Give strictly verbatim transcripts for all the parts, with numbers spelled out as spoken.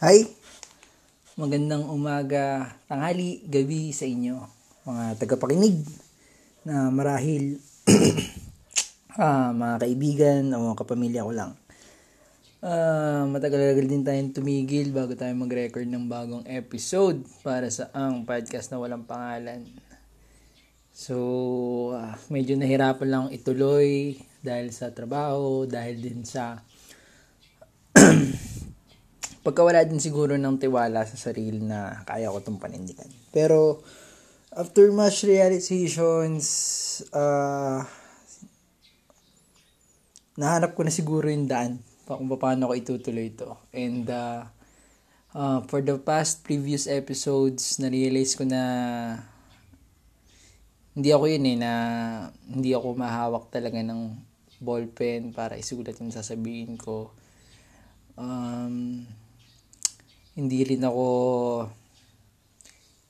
Hi! Magandang umaga, tanghali, gabi sa inyo, mga tagapakinig na marahil ah, mga kaibigan o mga kapamilya ko lang. Ah, matagal-tagal din tayong tumigil bago tayo mag-record ng bagong episode para sa ang podcast na walang pangalan. So, ah, medyo nahirapan lang ituloy dahil sa trabaho, dahil din sa pagkawala din siguro ng tiwala sa sarili na kaya ko itong panindigan. Pero, after much realizations, uh, nahanap ko na siguro yung daan pa kung paano ko itutuloy ito. And, uh, uh, for the past previous episodes, na-realize ko na hindi ako yun eh, na hindi ako mahawak talaga ng ballpen para isugulat yung sasabihin ko. Um... Hindi rin ako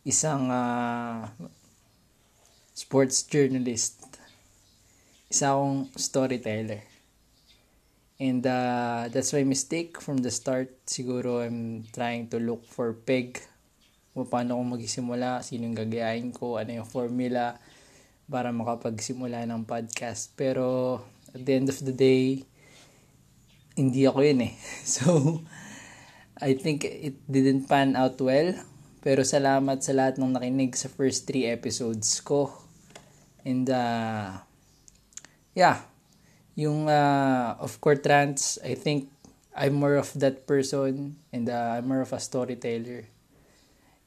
isang uh, sports journalist. Isa akong storyteller. And uh, that's my mistake from the start. Siguro I'm trying to look for peg. Paano ko magsimula, sino yung gagayahin ko, ano yung formula para makapagsimula ng podcast. Pero at the end of the day, hindi ako yun eh. So, I think it didn't pan out well, pero salamat sa lahat ng nakinig sa first three episodes ko. And uh, yeah, yung uh, off-court rants, I think I'm more of that person and uh, I'm more of a storyteller.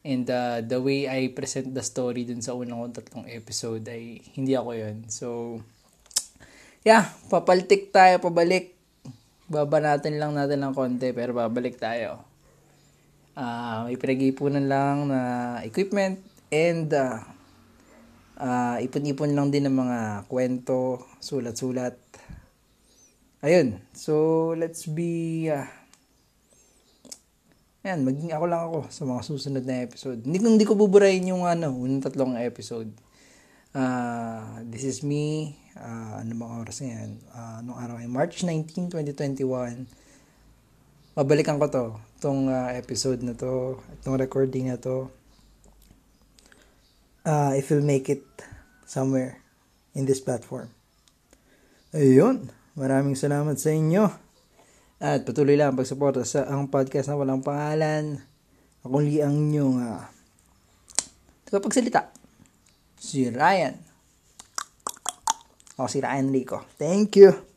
And uh, the way I present the story dun sa unang kong tatlong episode ay hindi ako yun. So yeah, papaltik tayo pabalik. Babanatin lang natin ng konti pero babalik tayo. Uh, may pinag-iipunan lang na equipment and uh, uh, ipon-ipon lang din ng mga kwento, sulat-sulat. Ayun. So, let's be... Uh, ayan, maging ako lang ako sa mga susunod na episode. Hindi, hindi ko buburahin yung ano, unang tatlong episode. Uh, this is me. Uh, ano bang oras na yan? Uh, noong araw ay March nineteenth, twenty twenty-one. Mabalikan ko to. Itong uh, episode na to. Itong recording na to. Uh, if you'll make it somewhere in this platform. Ayun. Maraming salamat sa inyo. At patuloy lang pagsuporta sa ang podcast na walang pangalan. Ako li ang inyong uh, tagapagsalita. Si Ryan. O, si Ryan Rico. Thank you.